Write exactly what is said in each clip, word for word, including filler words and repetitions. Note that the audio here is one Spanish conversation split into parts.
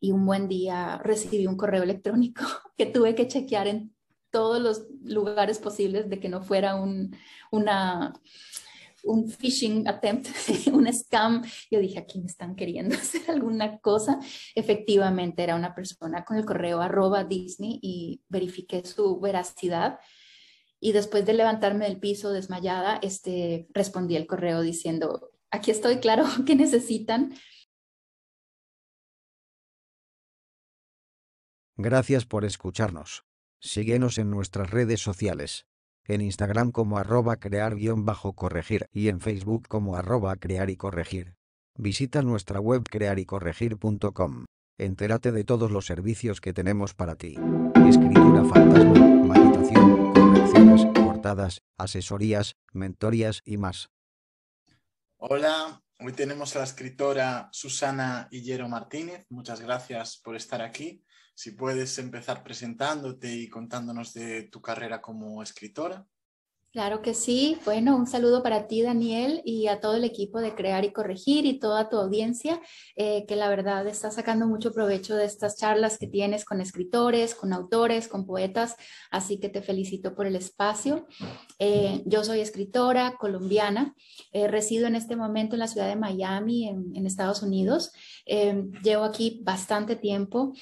y un buen día recibí un correo electrónico que tuve que chequear en todos los lugares posibles de que no fuera un, una, un phishing attempt, un scam. Yo dije, aquí me están queriendo hacer alguna cosa. Efectivamente, era una persona con el correo arroba Disney y verifiqué su veracidad. Y después de levantarme del piso desmayada, este, respondí el correo diciendo, aquí estoy, claro, ¿qué necesitan? Gracias por escucharnos. Síguenos en nuestras redes sociales, en Instagram como arroba crear-corregir y en Facebook como arroba crear y corregir. Visita nuestra web crear y corregir punto com. Entérate de todos los servicios que tenemos para ti. Escritura fantasma, meditación, correcciones, portadas, asesorías, mentorías y más. Hola, hoy tenemos a la escritora Susana Illera Martínez. Muchas gracias por estar aquí. Si puedes empezar presentándote y contándonos de tu carrera como escritora. Claro que sí. Bueno, un saludo para ti, Daniel, y a todo el equipo de Crear y Corregir y toda tu audiencia, eh, que la verdad está sacando mucho provecho de estas charlas que tienes con escritores, con autores, con poetas, así que te felicito por el espacio. Eh, yo soy escritora colombiana, eh, resido en este momento en la ciudad de Miami, en, en Estados Unidos. Eh, llevo aquí bastante tiempo,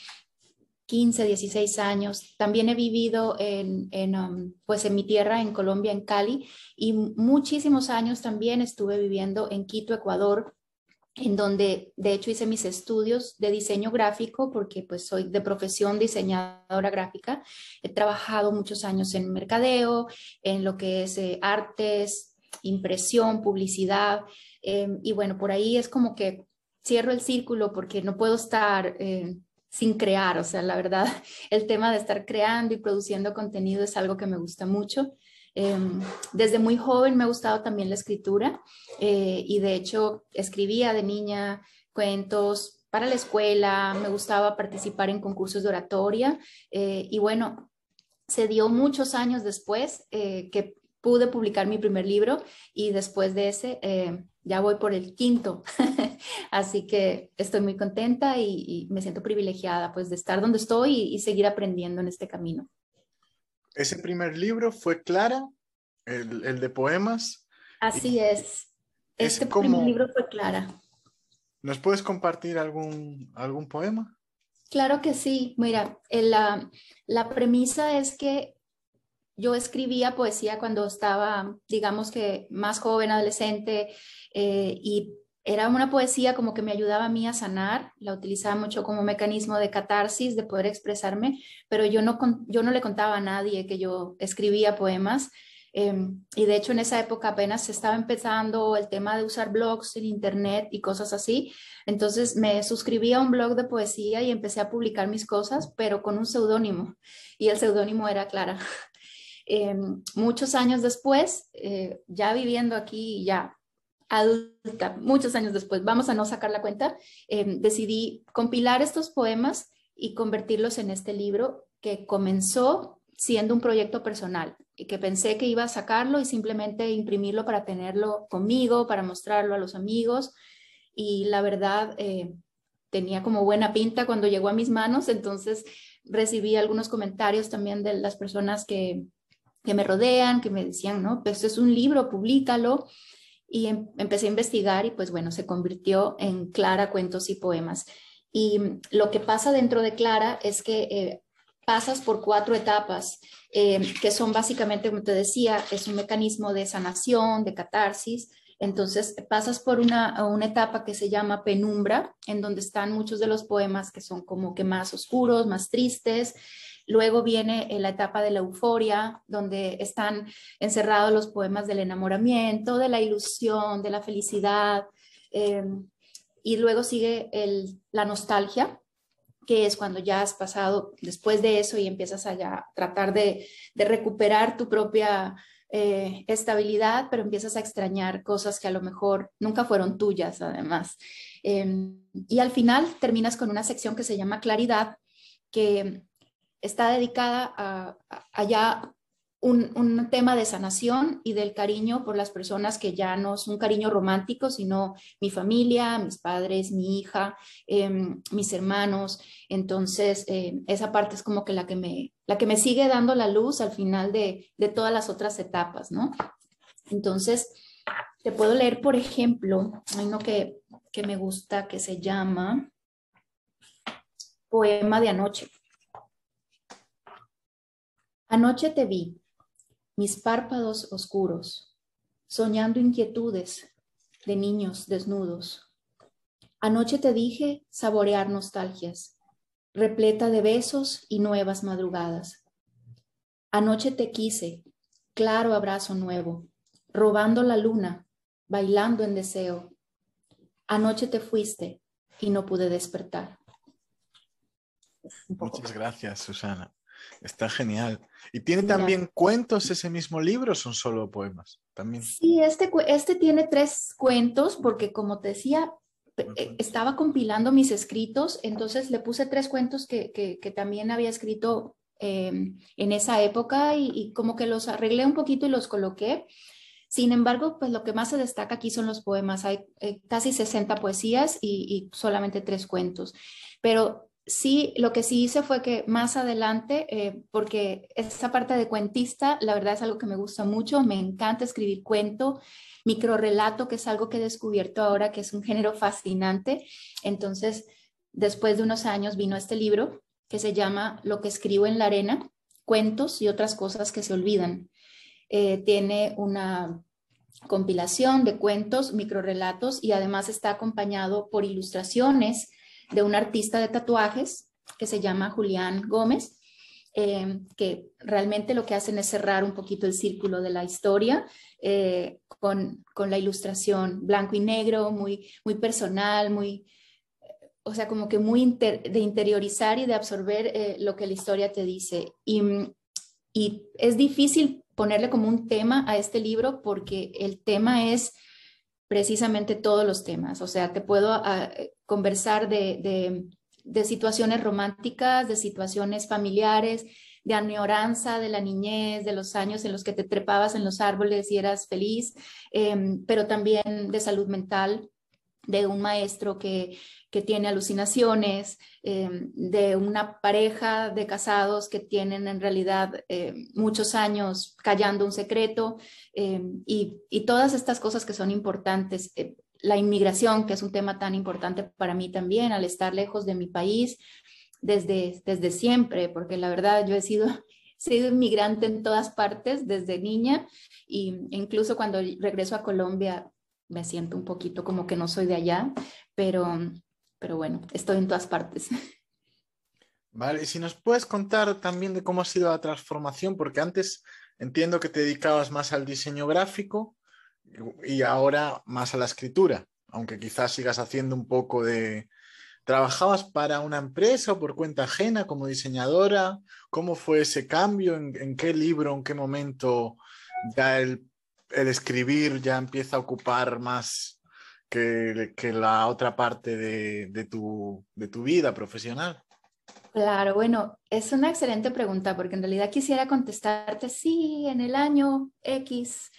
quince, dieciséis años. También he vivido en, en, um, pues en mi tierra, en Colombia, en Cali, y muchísimos años también estuve viviendo en Quito, Ecuador, en donde de hecho hice mis estudios de diseño gráfico, porque pues soy de profesión diseñadora gráfica. He trabajado muchos años en mercadeo, en lo que es eh, artes, impresión, publicidad, eh, y bueno, por ahí es como que cierro el círculo porque no puedo estar... Eh, sin crear, o sea, la verdad, el tema de estar creando y produciendo contenido es algo que me gusta mucho. Eh, desde muy joven me ha gustado también la escritura, eh, y de hecho escribía de niña cuentos para la escuela, me gustaba participar en concursos de oratoria, eh, y bueno, se dio muchos años después eh, que pude publicar mi primer libro, y después de ese eh, ya voy por el quinto. Así que estoy muy contenta y, y me siento privilegiada pues de estar donde estoy y, y seguir aprendiendo en este camino. Ese primer libro fue Clara, el, el de poemas. Así es. Este es como, primer libro fue Clara. ¿Nos puedes compartir algún, algún poema? Claro que sí. Mira, la, la premisa es que yo escribía poesía cuando estaba, digamos que más joven, adolescente, eh, y era una poesía como que me ayudaba a mí a sanar, la utilizaba mucho como mecanismo de catarsis, de poder expresarme, pero yo no, yo no le contaba a nadie que yo escribía poemas. Eh, y de hecho en esa época apenas estaba empezando el tema de usar blogs en internet y cosas así. Entonces me suscribí a un blog de poesía y empecé a publicar mis cosas, pero con un seudónimo. Y el seudónimo era Clara. Eh, muchos años después, eh, ya viviendo aquí, ya adulta, muchos años después, vamos a no sacar la cuenta, eh, decidí compilar estos poemas y convertirlos en este libro que comenzó siendo un proyecto personal y que pensé que iba a sacarlo y simplemente imprimirlo para tenerlo conmigo, para mostrarlo a los amigos, y la verdad eh, tenía como buena pinta cuando llegó a mis manos. Entonces recibí algunos comentarios también de las personas que, que me rodean, que me decían, no, pues es un libro, públicalo. Y empecé a investigar y pues bueno, se convirtió en Clara, cuentos y poemas. Y lo que pasa dentro de Clara es que eh, pasas por cuatro etapas eh, que son básicamente, como te decía, es un mecanismo de sanación, de catarsis. Entonces pasas por una, una etapa que se llama penumbra, en donde están muchos de los poemas que son como que más oscuros, más tristes. Luego viene la etapa de la euforia, donde están encerrados los poemas del enamoramiento, de la ilusión, de la felicidad. Eh, y luego sigue el, la nostalgia, que es cuando ya has pasado después de eso y empiezas a ya tratar de, de recuperar tu propia eh, estabilidad, pero empiezas a extrañar cosas que a lo mejor nunca fueron tuyas, además. Eh, y al final terminas con una sección que se llama claridad, que está dedicada a, a, a ya un, un tema de sanación y del cariño por las personas que ya no es un cariño romántico, sino mi familia, mis padres, mi hija, eh, mis hermanos. Entonces, eh, esa parte es como que la que, me, la que me sigue dando la luz al final de, de todas las otras etapas, ¿no? Entonces, te puedo leer, por ejemplo, uno que, que me gusta, que se llama Poema de Anoche. Anoche te vi, mis párpados oscuros, soñando inquietudes de niños desnudos. Anoche te dije saborear nostalgias, repleta de besos y nuevas madrugadas. Anoche te quise, claro abrazo nuevo, robando la luna, bailando en deseo. Anoche te fuiste y no pude despertar. Muchas gracias, Susana. Está genial. ¿Y tiene también Mira. cuentos ese mismo libro o son solo poemas? También. Sí, este, este tiene tres cuentos porque, como te decía, estaba compilando mis escritos, entonces le puse tres cuentos que, que, que también había escrito eh, en esa época y, y como que los arreglé un poquito y los coloqué. Sin embargo, pues lo que más se destaca aquí son los poemas. Hay eh, casi sesenta poesías y, y solamente tres cuentos. Pero sí, lo que sí hice fue que más adelante, eh, porque esa parte de cuentista, la verdad es algo que me gusta mucho, me encanta escribir cuento, microrrelato, que es algo que he descubierto ahora, que es un género fascinante. Entonces, después de unos años vino este libro que se llama Lo que escribo en la arena, cuentos y otras cosas que se olvidan. Eh, tiene una compilación de cuentos, microrrelatos y además está acompañado por ilustraciones de un artista de tatuajes que se llama Julián Gómez, eh, que realmente lo que hacen es cerrar un poquito el círculo de la historia eh, con, con la ilustración blanco y negro, muy, muy personal, muy, o sea, como que muy inter, de interiorizar y de absorber eh, lo que la historia te dice. Y, y es difícil ponerle como un tema a este libro porque el tema es precisamente todos los temas, o sea, te puedo a, conversar de, de, de situaciones románticas, de situaciones familiares, de añoranza, de la niñez, de los años en los que te trepabas en los árboles y eras feliz, eh, pero también de salud mental, de un maestro que, que tiene alucinaciones, eh, de una pareja de casados que tienen en realidad eh, muchos años callando un secreto eh, y, y todas estas cosas que son importantes. Eh, la inmigración, que es un tema tan importante para mí también, al estar lejos de mi país desde, desde siempre, porque la verdad yo he sido... He sido inmigrante en todas partes desde niña y, e incluso cuando regreso a Colombia me siento un poquito como que no soy de allá, pero, pero bueno, estoy en todas partes. Vale, y si nos puedes contar también de cómo ha sido la transformación, porque antes entiendo que te dedicabas más al diseño gráfico y ahora más a la escritura, aunque quizás sigas haciendo un poco de... ¿Trabajabas para una empresa o por cuenta ajena como diseñadora? ¿Cómo fue ese cambio? ¿En, en qué libro, en qué momento ya el... el escribir ya empieza a ocupar más que, que la otra parte de, de, tu, de tu vida profesional? Claro, bueno, es una excelente pregunta porque en realidad quisiera contestarte, sí, en el año X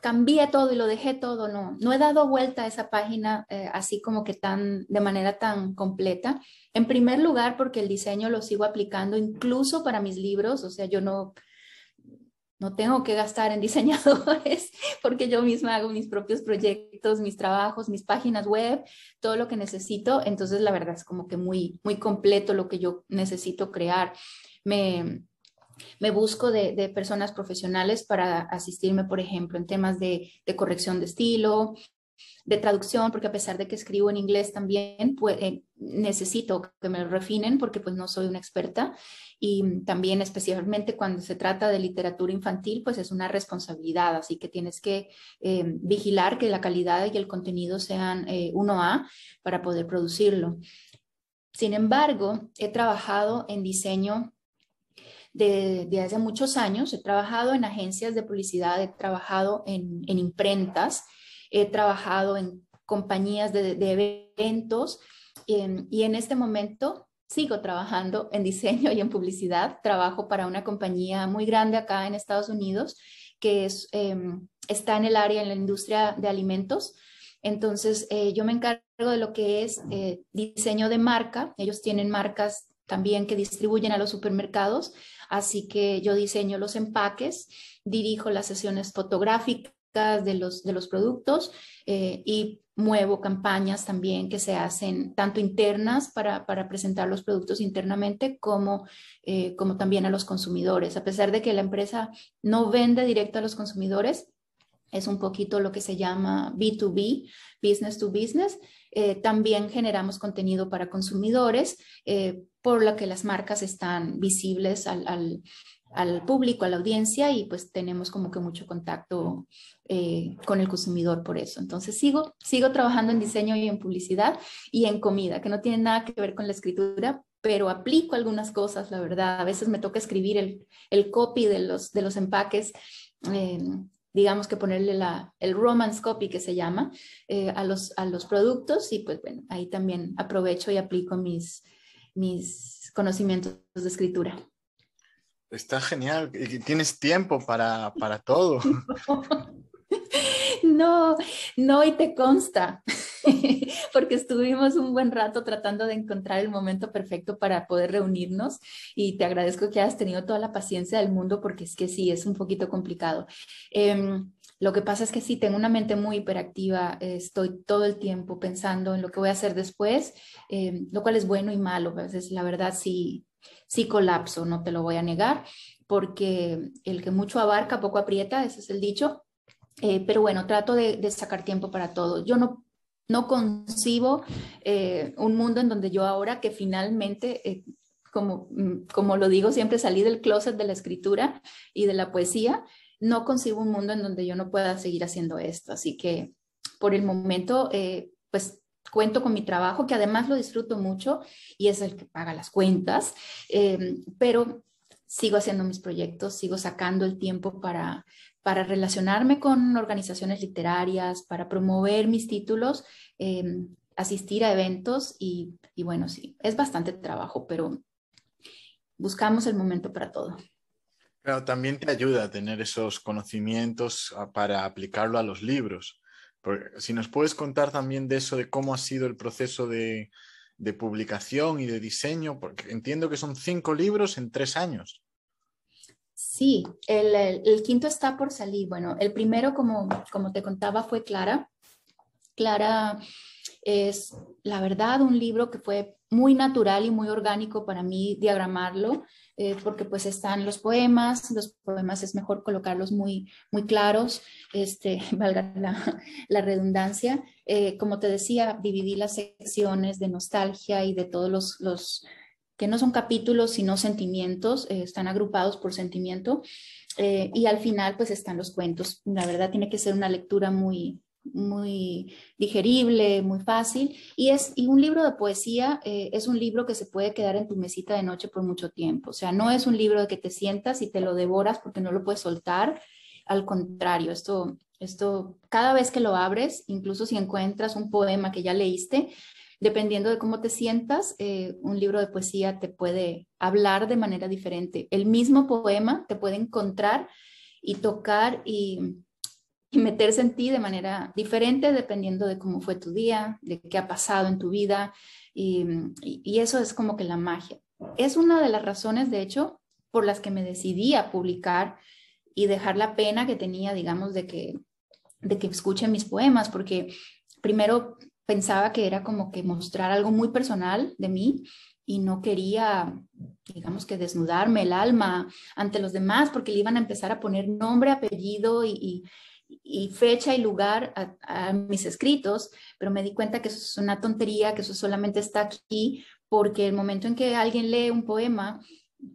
cambié todo y lo dejé todo, no, no he dado vuelta a esa página eh, así como que tan, de manera tan completa. En primer lugar, porque el diseño lo sigo aplicando incluso para mis libros, o sea, yo no... No tengo que gastar en diseñadores porque yo misma hago mis propios proyectos, mis trabajos, mis páginas web, todo lo que necesito. Entonces, la verdad es como que muy, muy completo lo que yo necesito crear. Me, me busco de, de personas profesionales para asistirme, por ejemplo, en temas de, de corrección de estilo, de traducción, porque a pesar de que escribo en inglés también, pues, eh, necesito que me lo refinen porque pues no soy una experta. Y también especialmente cuando se trata de literatura infantil, pues es una responsabilidad, así que tienes que eh, vigilar que la calidad y el contenido sean eh, uno A para poder producirlo. Sin embargo, he trabajado en diseño de, de hace muchos años, he trabajado en agencias de publicidad, he trabajado en, en imprentas, he trabajado en compañías de, de eventos y en, y en este momento... sigo trabajando en diseño y en publicidad. Trabajo para una compañía muy grande acá en Estados Unidos que es, eh, está en el área, en la industria de alimentos. Entonces, eh, yo me encargo de lo que es eh, diseño de marca. Ellos tienen marcas también que distribuyen a los supermercados, así que yo diseño los empaques, dirijo las sesiones fotográficas de los, de los productos eh, y muevo campañas también que se hacen tanto internas para, para presentar los productos internamente como, eh, como también a los consumidores. A pesar de que la empresa no vende directo a los consumidores, es un poquito lo que se llama B dos B, business to business. Eh, también generamos contenido para consumidores, eh, por lo que las marcas están visibles al, al, al público, a la audiencia, y pues tenemos como que mucho contacto eh, con el consumidor por eso. Entonces sigo, sigo trabajando en diseño y en publicidad y en comida, que no tiene nada que ver con la escritura, pero aplico algunas cosas, la verdad. A veces me toca escribir el, el copy de los, de los empaques, eh, digamos que ponerle la, el romance copy que se llama eh, a, los, a los productos, y pues bueno, ahí también aprovecho y aplico mis, mis conocimientos de escritura. Está genial, tienes tiempo para, para todo. No, no, y te consta, porque estuvimos un buen rato tratando de encontrar el momento perfecto para poder reunirnos, y te agradezco que hayas tenido toda la paciencia del mundo, porque es que sí, es un poquito complicado. Eh, lo que pasa es que sí, tengo una mente muy hiperactiva, eh, estoy todo el tiempo pensando en lo que voy a hacer después, eh, lo cual es bueno y malo. A veces, la verdad, sí, sí colapso, no te lo voy a negar, porque el que mucho abarca, poco aprieta, ese es el dicho. Eh, pero bueno, trato de, de sacar tiempo para todo. Yo no No concibo eh, un mundo en donde yo ahora que finalmente, eh, como, como lo digo siempre, salí del closet de la escritura y de la poesía, no concibo un mundo en donde yo no pueda seguir haciendo esto. Así que por el momento, eh, pues cuento con mi trabajo, que además lo disfruto mucho y es el que paga las cuentas, eh, pero sigo haciendo mis proyectos, sigo sacando el tiempo para... para relacionarme con organizaciones literarias, para promover mis títulos, eh, asistir a eventos y, y bueno, sí, es bastante trabajo, pero buscamos el momento para todo. Claro, también te ayuda a tener esos conocimientos a, para aplicarlo a los libros. Porque, si nos puedes contar también de eso, de cómo ha sido el proceso de, de publicación y de diseño, porque entiendo que son cinco libros en tres años. Sí, el, el, el quinto está por salir. Bueno, el primero, como, como te contaba, fue Clara. Clara es, la verdad, un libro que fue muy natural y muy orgánico para mí diagramarlo, eh, porque pues están los poemas, los poemas es mejor colocarlos muy, muy claros, este, valga la, la redundancia. Eh, como te decía, dividí las secciones de nostalgia y de todos los... los que no son capítulos, sino sentimientos, eh, están agrupados por sentimiento, eh, y al final pues están los cuentos. La verdad tiene que ser una lectura muy, muy digerible, muy fácil, y, es, y un libro de poesía eh, es un libro que se puede quedar en tu mesita de noche por mucho tiempo. O sea, no es un libro de que te sientas y te lo devoras porque no lo puedes soltar. Al contrario, esto, esto cada vez que lo abres, incluso si encuentras un poema que ya leíste, dependiendo de cómo te sientas, eh, un libro de poesía te puede hablar de manera diferente. El mismo poema te puede encontrar y tocar y, y meterse en ti de manera diferente dependiendo de cómo fue tu día, de qué ha pasado en tu vida, y, y, y eso es como que la magia. Es una de las razones, de hecho, por las que me decidí a publicar y dejar la pena que tenía, digamos, de que, de que escuchen mis poemas, porque primero... pensaba que era como que mostrar algo muy personal de mí y no quería, digamos que desnudarme el alma ante los demás porque le iban a empezar a poner nombre, apellido y, y, y fecha y lugar a, a mis escritos, pero me di cuenta que eso es una tontería, que eso solamente está aquí porque el momento en que alguien lee un poema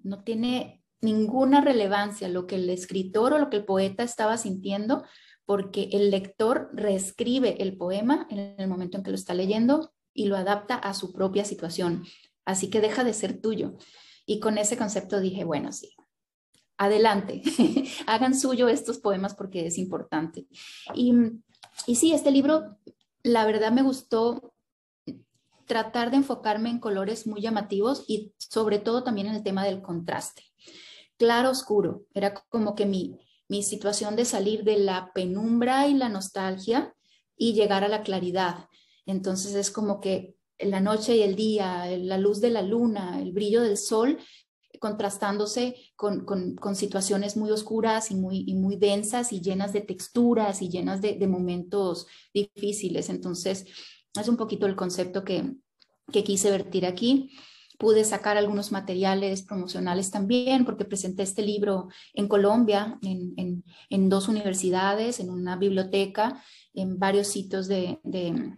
no tiene ninguna relevancia lo que el escritor o lo que el poeta estaba sintiendo, porque el lector reescribe el poema en el momento en que lo está leyendo y lo adapta a su propia situación. Así que deja de ser tuyo. Y con ese concepto dije, bueno, sí, adelante, hagan suyo estos poemas porque es importante. Y, y sí, este libro, la verdad me gustó tratar de enfocarme en colores muy llamativos y sobre todo también en el tema del contraste. Claro, oscuro, era como que mi, mi situación de salir de la penumbra y la nostalgia y llegar a la claridad. Entonces es como que la noche y el día, la luz de la luna, el brillo del sol, contrastándose con, con, con situaciones muy oscuras y muy, y muy densas y llenas de texturas y llenas de, de momentos difíciles. Entonces es un poquito el concepto que, que quise vertir aquí. Pude sacar algunos materiales promocionales también porque presenté este libro en Colombia, en, en, en dos universidades, en una biblioteca, en varios sitios de, de,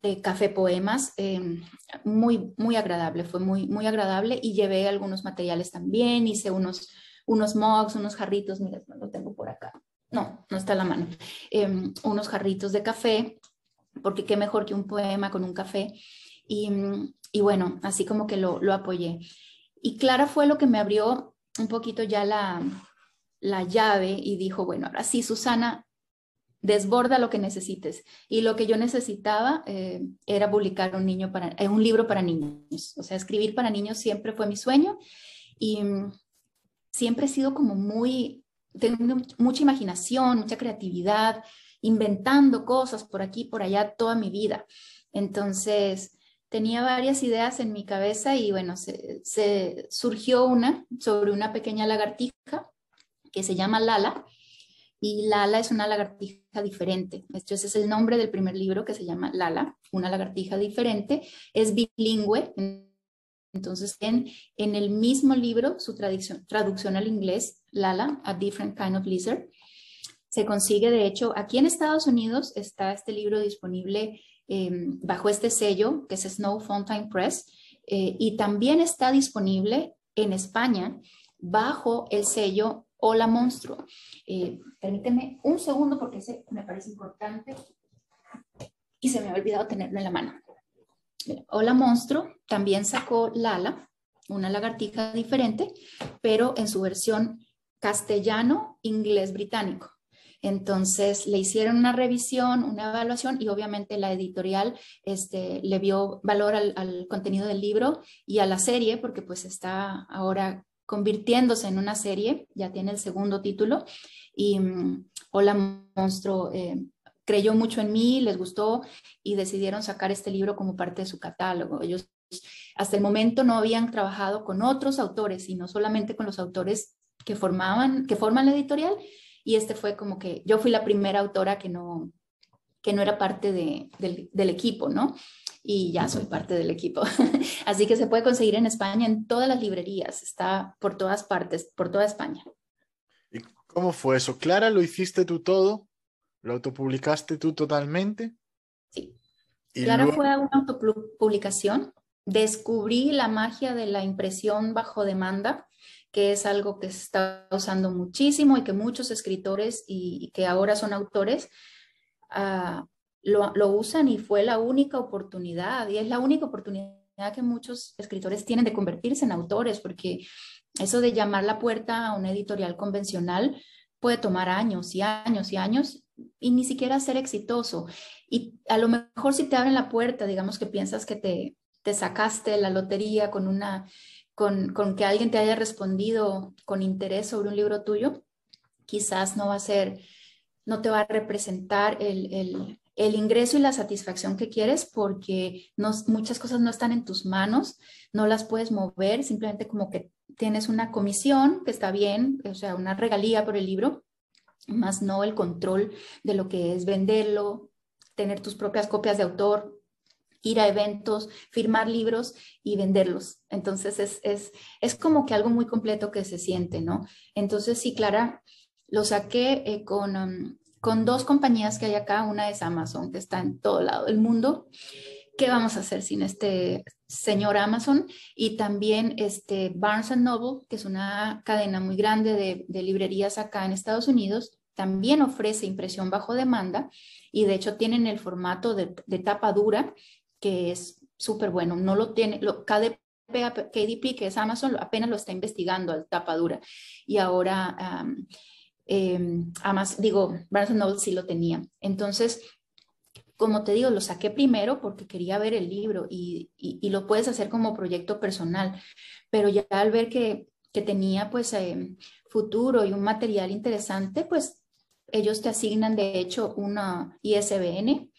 de Café Poemas. Eh, muy, muy agradable, fue muy, muy agradable y llevé algunos materiales también. Hice unos, unos mugs, unos jarritos, mira, lo tengo por acá. No, no está a la mano. Eh, unos jarritos de café, porque qué mejor que un poema con un café. Y, y bueno, así como que lo, lo apoyé. Y Clara fue lo que me abrió un poquito ya la, la llave y dijo, bueno, ahora sí, Susana, desborda lo que necesites. Y lo que yo necesitaba eh, era publicar un, niño para, eh, un libro para niños. O sea, escribir para niños siempre fue mi sueño. Y um, siempre he sido como muy, tengo mucha imaginación, mucha creatividad, inventando cosas por aquí, por allá, toda mi vida. Entonces tenía varias ideas en mi cabeza y bueno, se, se surgió una sobre una pequeña lagartija que se llama Lala, y Lala es una lagartija diferente. Este es el nombre del primer libro, que se llama Lala, una lagartija diferente. Es bilingüe, entonces en, en el mismo libro, su traducción, traducción al inglés, Lala, A Different Kind of Lizard, se consigue. De hecho, aquí en Estados Unidos está este libro disponible Eh, bajo este sello que es Snow Fountain Press, eh, y también está disponible en España bajo el sello Hola Monstruo. Eh, permíteme un segundo porque ese me parece importante y se me ha olvidado tenerlo en la mano. Hola Monstruo también sacó Lala, una lagartija diferente, pero en su versión castellano-inglés-británico. Entonces le hicieron una revisión, una evaluación, y obviamente la editorial este, le vio valor al, al contenido del libro y a la serie, porque pues está ahora convirtiéndose en una serie, ya tiene el segundo título, y um, Hola Monstruo eh, creyó mucho en mí, les gustó y decidieron sacar este libro como parte de su catálogo. Ellos hasta el momento no habían trabajado con otros autores, sino solamente con los autores que, formaban, que forman la editorial. Y este fue como que yo fui la primera autora que no, que no era parte de, del, del equipo, ¿no? Y ya soy parte del equipo. Así que se puede conseguir en España en todas las librerías, está por todas partes, por toda España. ¿Y cómo fue eso? ¿Clara, lo hiciste tú todo? ¿Lo autopublicaste tú totalmente? Sí. Clara luego... fue una autopublicación. Descubrí la magia de la impresión bajo demanda, que es algo que se está usando muchísimo y que muchos escritores y, y que ahora son autores uh, lo, lo usan, y fue la única oportunidad, y es la única oportunidad que muchos escritores tienen de convertirse en autores, porque eso de llamar la puerta a una editorial convencional puede tomar años y años y años y ni siquiera ser exitoso. Y a lo mejor si te abren la puerta, digamos que piensas que te, te sacaste la lotería con una... Con, con que alguien te haya respondido con interés sobre un libro tuyo, quizás no va a ser, no te va a representar el, el, el ingreso y la satisfacción que quieres, porque no, muchas cosas no están en tus manos, no las puedes mover, simplemente como que tienes una comisión que está bien, o sea, una regalía por el libro, más no el control de lo que es venderlo, tener tus propias copias de autor, ir a eventos, firmar libros y venderlos. Entonces es, es, es como que algo muy completo que se siente, ¿no? Entonces sí, Clara, lo saqué eh, con, um, con dos compañías que hay acá. Una es Amazon, que está en todo lado del mundo. ¿Qué vamos a hacer sin este señor Amazon? Y también este Barnes and Noble, que es una cadena muy grande de, de librerías acá en Estados Unidos, también ofrece impresión bajo demanda, y de hecho tienen el formato de, de tapa dura, que es súper bueno. No lo tiene, lo, K D P, K D P, que es Amazon, apenas lo está investigando al tapa dura. Y ahora, um, eh, Amazon, digo, Barnes and Noble sí lo tenía. Entonces, Como te digo, lo saqué primero porque quería ver el libro y, y, y lo puedes hacer como proyecto personal, pero ya al ver que, que tenía pues eh, futuro y un material interesante, pues ellos te asignan de hecho una I S B N,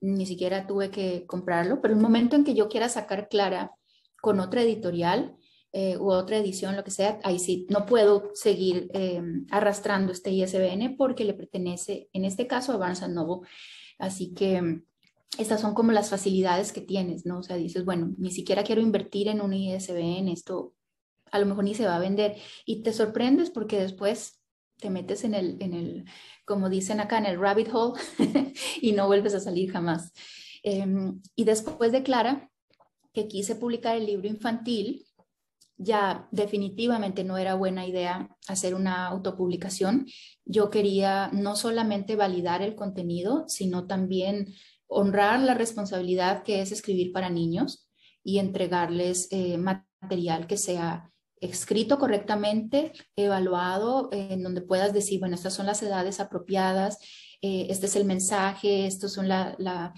ni siquiera tuve que comprarlo, pero el momento en que yo quiera sacar Clara con otra editorial eh, u otra edición, lo que sea, ahí sí no puedo seguir eh, arrastrando este I S B N porque le pertenece, en este caso, a Barnes and Noble. Así que estas son como las facilidades que tienes, ¿no? O sea, dices, bueno, ni siquiera quiero invertir en un I S B N, esto a lo mejor ni se va a vender. Y te sorprendes porque después te metes en el, en el como dicen acá, en el rabbit hole y no vuelves a salir jamás. Eh, y después de Clara, que quise publicar el libro infantil, ya definitivamente no era buena idea hacer una autopublicación. Yo quería no solamente validar el contenido, sino también honrar la responsabilidad que es escribir para niños y entregarles eh, material que sea escrito correctamente, evaluado, eh, en donde puedas decir, bueno, estas son las edades apropiadas, eh, este es el mensaje, estos son la... la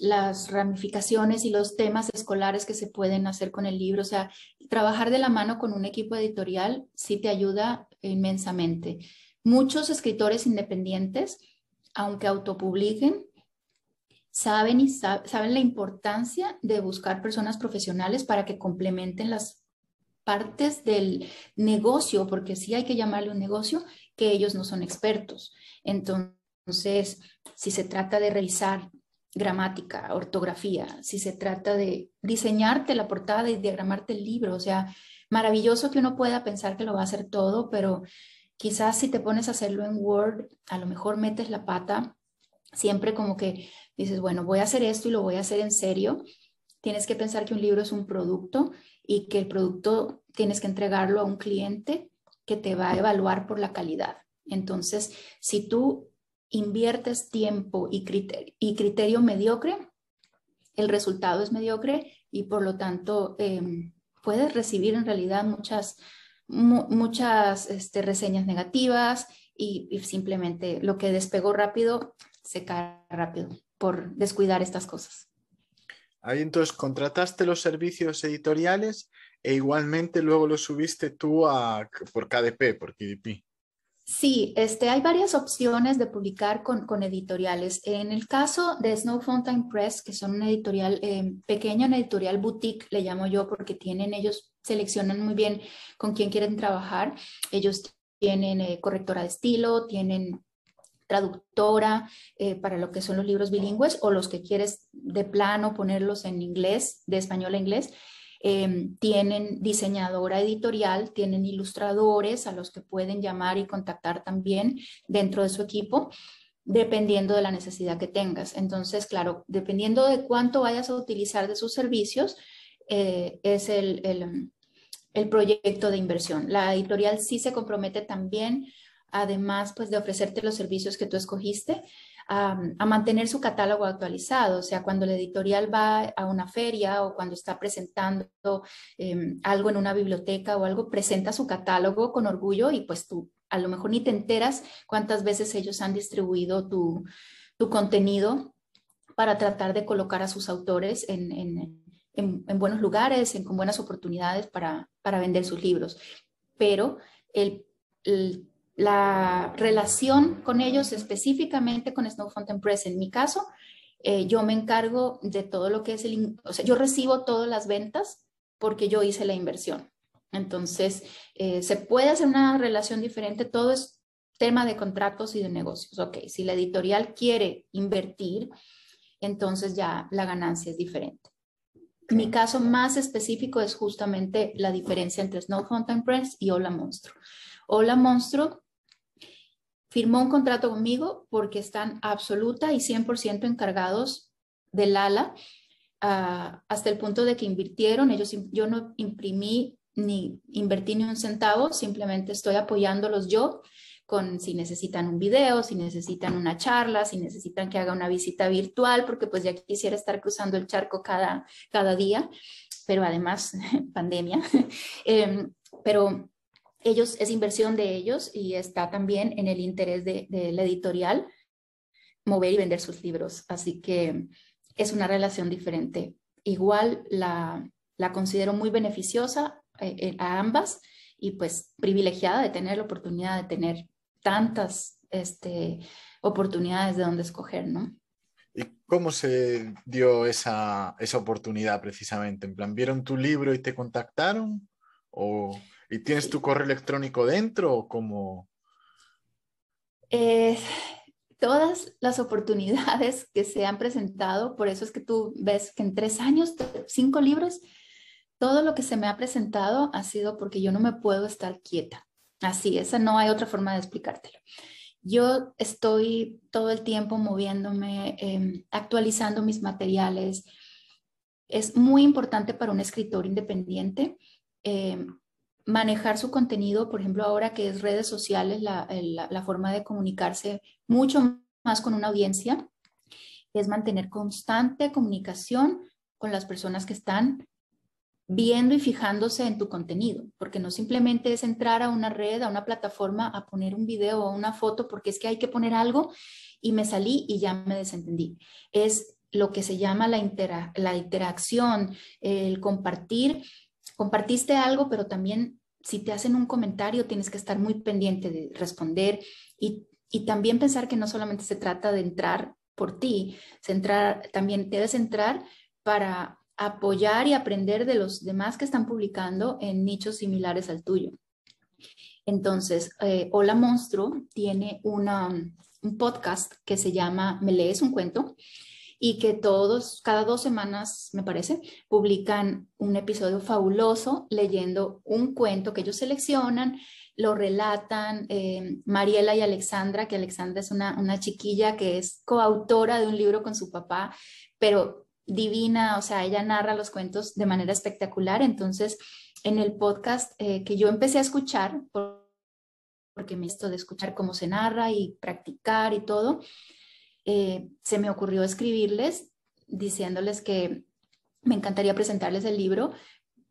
las ramificaciones y los temas escolares que se pueden hacer con el libro. O sea, trabajar de la mano con un equipo editorial sí te ayuda inmensamente. Muchos escritores independientes, aunque autopubliquen, saben, y sab- saben la importancia de buscar personas profesionales para que complementen las partes del negocio, porque sí hay que llamarle un negocio, que ellos no son expertos. Entonces, si se trata de revisar gramática, ortografía, si se trata de diseñarte la portada y diagramarte el libro, o sea, maravilloso que uno pueda pensar que lo va a hacer todo, pero quizás si te pones a hacerlo en Word, a lo mejor metes la pata, siempre como que dices, bueno, voy a hacer esto y lo voy a hacer en serio. Tienes que pensar que un libro es un producto y que el producto tienes que entregarlo a un cliente que te va a evaluar por la calidad. Entonces, si tú inviertes tiempo y criterio, y criterio mediocre, el resultado es mediocre y por lo tanto eh, puedes recibir en realidad muchas, mu muchas este, reseñas negativas y, y simplemente lo que despegó rápido se cae rápido por descuidar estas cosas. Ahí entonces contrataste los servicios editoriales e igualmente luego los subiste tú a, por K D P, por K D P. Sí, este, hay varias opciones de publicar con, con editoriales. En el caso de Snow Fountain Press, que son una editorial eh, pequeña, una editorial boutique, le llamo yo, porque tienen, ellos seleccionan muy bien con quién quieren trabajar. Ellos tienen eh, correctora de estilo, tienen traductora eh, para lo que son los libros bilingües o los que quieres de plano ponerlos en inglés, de español a inglés. Eh, tienen diseñadora editorial, tienen ilustradores a los que pueden llamar y contactar también dentro de su equipo, dependiendo de la necesidad que tengas. Entonces, claro, dependiendo de cuánto vayas a utilizar de sus servicios, eh, es el, el, el proyecto de inversión. La editorial sí se compromete también, además pues, de ofrecerte los servicios que tú escogiste, A, a mantener su catálogo actualizado. O sea, cuando la editorial va a una feria o cuando está presentando eh, algo en una biblioteca o algo, presenta su catálogo con orgullo y pues tú a lo mejor ni te enteras cuántas veces ellos han distribuido tu, tu contenido para tratar de colocar a sus autores en, en, en, en buenos lugares, en, con buenas oportunidades para, para vender sus libros. Pero el... el La relación con ellos, específicamente con Snow Fountain Press, en mi caso, eh, yo me encargo de todo lo que es el... O sea, yo recibo todas las ventas porque yo hice la inversión. Entonces, eh, se puede hacer una relación diferente. Todo es tema de contratos y de negocios. Ok, si la editorial quiere invertir, entonces ya la ganancia es diferente. Mi caso más específico es justamente la diferencia entre Snow Fountain Press y Hola Monstruo. Hola Monstruo firmó un contrato conmigo porque están absoluta y cien por ciento encargados de Lala, uh, hasta el punto de que invirtieron. Ellos, yo no imprimí ni invertí ni un centavo, simplemente estoy apoyándolos yo con si necesitan un video, si necesitan una charla, si necesitan que haga una visita virtual, porque pues ya quisiera estar cruzando el charco cada, cada día, pero además pandemia. eh, pero... Ellos, es inversión de ellos y está también en el interés de, de la editorial mover y vender sus libros. Así que es una relación diferente. Igual la, la considero muy beneficiosa eh, a ambas y pues privilegiada de tener la oportunidad de tener tantas este, oportunidades de donde escoger, ¿no? ¿Y cómo se dio esa, esa oportunidad precisamente? ¿En plan, vieron tu libro y te contactaron? ¿O, ¿Y tienes sí. tu correo electrónico dentro o cómo? Eh, todas las oportunidades que se han presentado, por eso es que tú ves que en tres años, cinco libros, todo lo que se me ha presentado ha sido porque yo no me puedo estar quieta. Así, esa no hay otra forma de explicártelo. Yo estoy todo el tiempo moviéndome, eh, actualizando mis materiales. Es muy importante para un escritor independiente eh, manejar su contenido, por ejemplo, ahora que es redes sociales, la, la, la forma de comunicarse mucho más con una audiencia, es mantener constante comunicación con las personas que están viendo y fijándose en tu contenido, porque no simplemente es entrar a una red, a una plataforma, a poner un video o una foto, porque es que hay que poner algo y me salí y ya me desentendí. Es lo que se llama la, intera la interacción, el compartir. Compartiste algo, pero también si te hacen un comentario tienes que estar muy pendiente de responder y, y también pensar que no solamente se trata de entrar por ti, centrar, también debes entrar para apoyar y aprender de los demás que están publicando en nichos similares al tuyo. Entonces, eh, Hola Monstruo tiene una, un podcast que se llama Me lees un cuento y que todos, cada dos semanas, me parece, publican un episodio fabuloso leyendo un cuento que ellos seleccionan, lo relatan. eh, Mariela y Alexandra, que Alexandra es una, una chiquilla que es coautora de un libro con su papá, pero divina, o sea, ella narra los cuentos de manera espectacular. Entonces, en el podcast eh, que yo empecé a escuchar, porque me hizo de escuchar cómo se narra y practicar y todo, eh, se me ocurrió escribirles diciéndoles que me encantaría presentarles el libro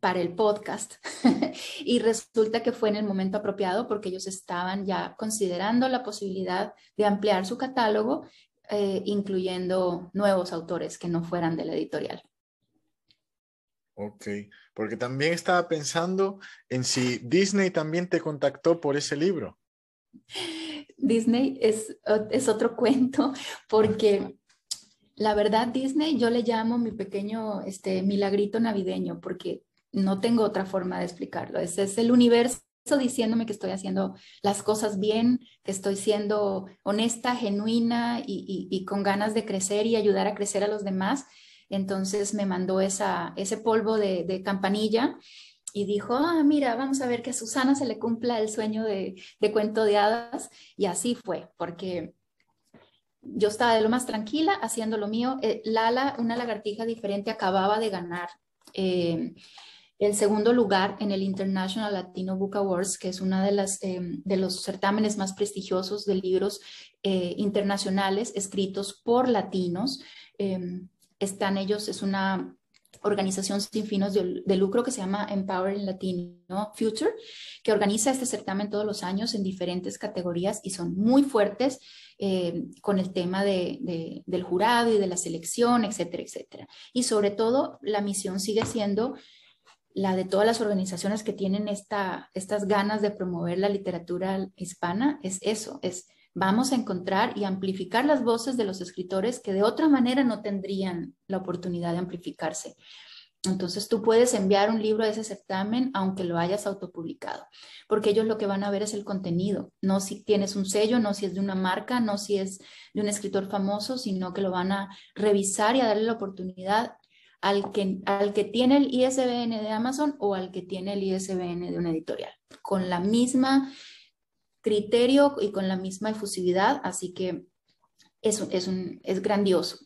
para el podcast. Y resulta que fue en el momento apropiado porque ellos estaban ya considerando la posibilidad de ampliar su catálogo, Eh, incluyendo nuevos autores que no fueran de la editorial. Ok, porque también estaba pensando en si Disney también te contactó por ese libro. Disney es, es otro cuento, porque la verdad Disney yo le llamo mi pequeño este, milagrito navideño, porque no tengo otra forma de explicarlo. Ese es el universo diciéndome que estoy haciendo las cosas bien, que estoy siendo honesta, genuina y, y, y con ganas de crecer y ayudar a crecer a los demás. Entonces me mandó esa, ese polvo de, de campanilla y dijo, ah, mira, vamos a ver que a Susana se le cumpla el sueño de, de cuento de hadas. Y así fue, porque yo estaba de lo más tranquila haciendo lo mío. Eh, Lala, una lagartija diferente, acababa de ganar eh, el segundo lugar en el International Latino Book Awards, que es uno de, eh, de los certámenes más prestigiosos de libros eh, internacionales escritos por latinos. Eh, están ellos, es una organización sin fines de, de lucro que se llama Empower Latino Future, que organiza este certamen todos los años en diferentes categorías y son muy fuertes eh, con el tema de, de, del jurado y de la selección, etcétera, etcétera. Y sobre todo, la misión sigue siendo la de todas las organizaciones que tienen esta, estas ganas de promover la literatura hispana, es eso, es vamos a encontrar y amplificar las voces de los escritores que de otra manera no tendrían la oportunidad de amplificarse. Entonces tú puedes enviar un libro a ese certamen aunque lo hayas autopublicado, porque ellos lo que van a ver es el contenido, no si tienes un sello, no si es de una marca, no si es de un escritor famoso, sino que lo van a revisar y a darle la oportunidad Al que, al que tiene el I S B N de Amazon o al que tiene el I S B N de una editorial, con la misma criterio y con la misma efusividad, así que es, es, un, es grandioso.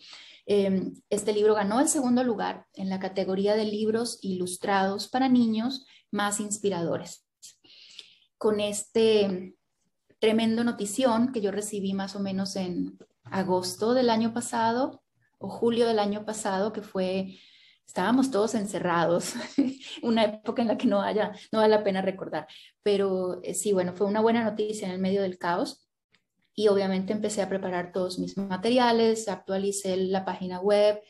Eh, este libro ganó el segundo lugar en la categoría de libros ilustrados para niños más inspiradores. Con este tremendo notición que yo recibí más o menos en agosto del año pasado, o julio del año pasado, que fue, estábamos todos encerrados, una época en la que no, haya, no vale la pena recordar, pero eh, sí, bueno, fue una buena noticia en el medio del caos. y obviamente empecé a preparar todos mis materiales, actualicé la página web,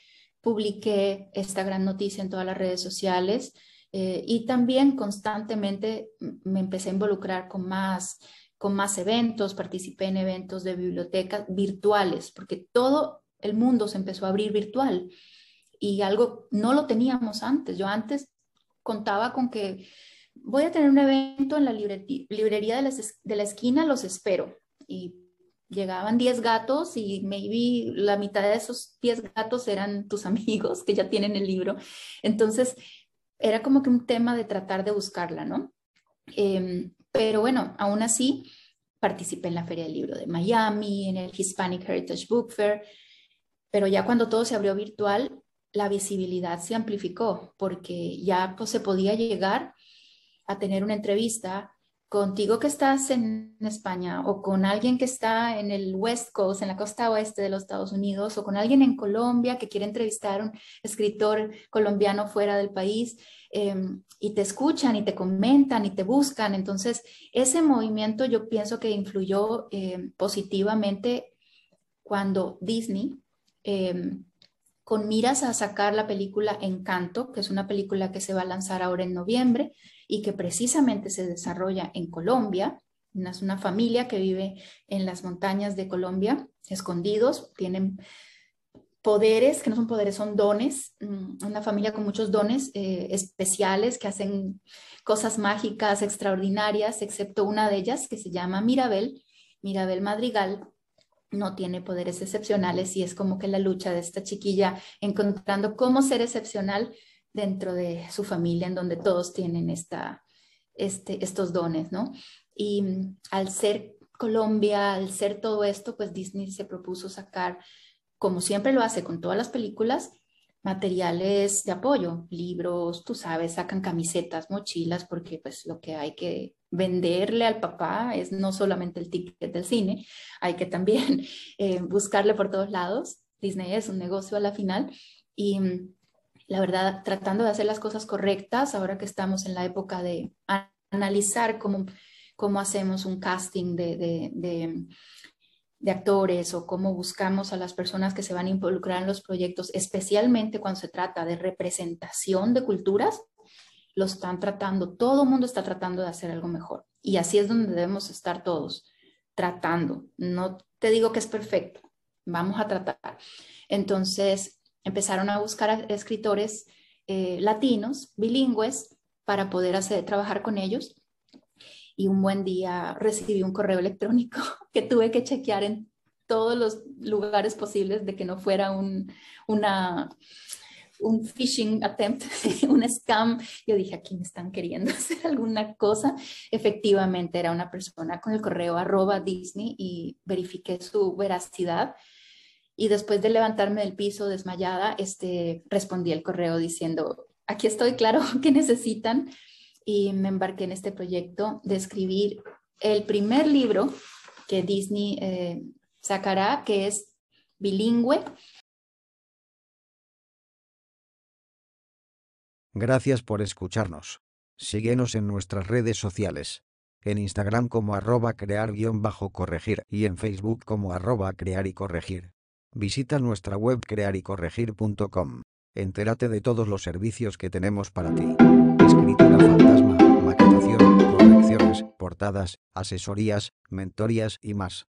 publiqué esta gran noticia en todas las redes sociales eh, y también constantemente me empecé a involucrar con más, con más eventos, participé en eventos de bibliotecas virtuales, porque todo el mundo se empezó a abrir virtual y algo no lo teníamos antes. Yo antes contaba con que voy a tener un evento en la libre, librería de la, de la esquina, los espero. Y llegaban diez gatos y maybe la mitad de esos diez gatos eran tus amigos que ya tienen el libro. Entonces era como que un tema de tratar de buscarla, ¿no? Eh, pero bueno, aún así participé en la Feria del Libro de Miami, en el Hispanic Heritage Book Fair, pero ya cuando todo se abrió virtual, la visibilidad se amplificó porque ya pues, se podía llegar a tener una entrevista contigo que estás en España o con alguien que está en el West Coast, en la costa oeste de los Estados Unidos, o con alguien en Colombia que quiere entrevistar a un escritor colombiano fuera del país eh, y te escuchan y te comentan y te buscan. Entonces ese movimiento yo pienso que influyó eh, positivamente cuando Disney, eh, con miras a sacar la película Encanto, que es una película que se va a lanzar ahora en noviembre, y que precisamente se desarrolla en Colombia. Es una familia que vive en las montañas de Colombia, escondidos, tienen poderes, que no son poderes, son dones, una familia con muchos dones eh, especiales que hacen cosas mágicas, extraordinarias, excepto una de ellas que se llama Mirabel, Mirabel Madrigal, no tiene poderes excepcionales y es como que la lucha de esta chiquilla encontrando cómo ser excepcional dentro de su familia, en donde todos tienen esta, este, estos dones, ¿no? Y al ser Colombia, al ser todo esto, pues Disney se propuso sacar, como siempre lo hace con todas las películas, materiales de apoyo, libros, tú sabes, sacan camisetas, mochilas, porque pues lo que hay que venderle al papá es no solamente el ticket del cine, hay que también eh, buscarle por todos lados. Disney es un negocio a la final y la verdad, tratando de hacer las cosas correctas, ahora que estamos en la época de analizar cómo, cómo hacemos un casting de, de, de, de actores o cómo buscamos a las personas que se van a involucrar en los proyectos, especialmente cuando se trata de representación de culturas, lo están tratando, todo el mundo está tratando de hacer algo mejor. Y así es donde debemos estar todos, tratando. No te digo que es perfecto, vamos a tratar. Entonces empezaron a buscar a escritores eh, latinos, bilingües, para poder hacer, trabajar con ellos. Y un buen día recibí un correo electrónico que tuve que chequear en todos los lugares posibles de que no fuera un, una, un phishing attempt, un scam. Yo dije, aquí me están queriendo hacer alguna cosa. Efectivamente, era una persona con el correo arroba Disney y verifiqué su veracidad. Y después de levantarme del piso desmayada, este, respondí el correo diciendo, aquí estoy, claro, ¿qué necesitan? Y me embarqué en este proyecto de escribir el primer libro que Disney eh, sacará, que es bilingüe. Gracias por escucharnos. Síguenos en nuestras redes sociales. En Instagram como arroba crear-corregir y en Facebook como arroba crear y corregir. Visita nuestra web crear y corregir punto com. Entérate de todos los servicios que tenemos para ti. Escritura fantasma, maquetación, correcciones, portadas, asesorías, mentorías y más.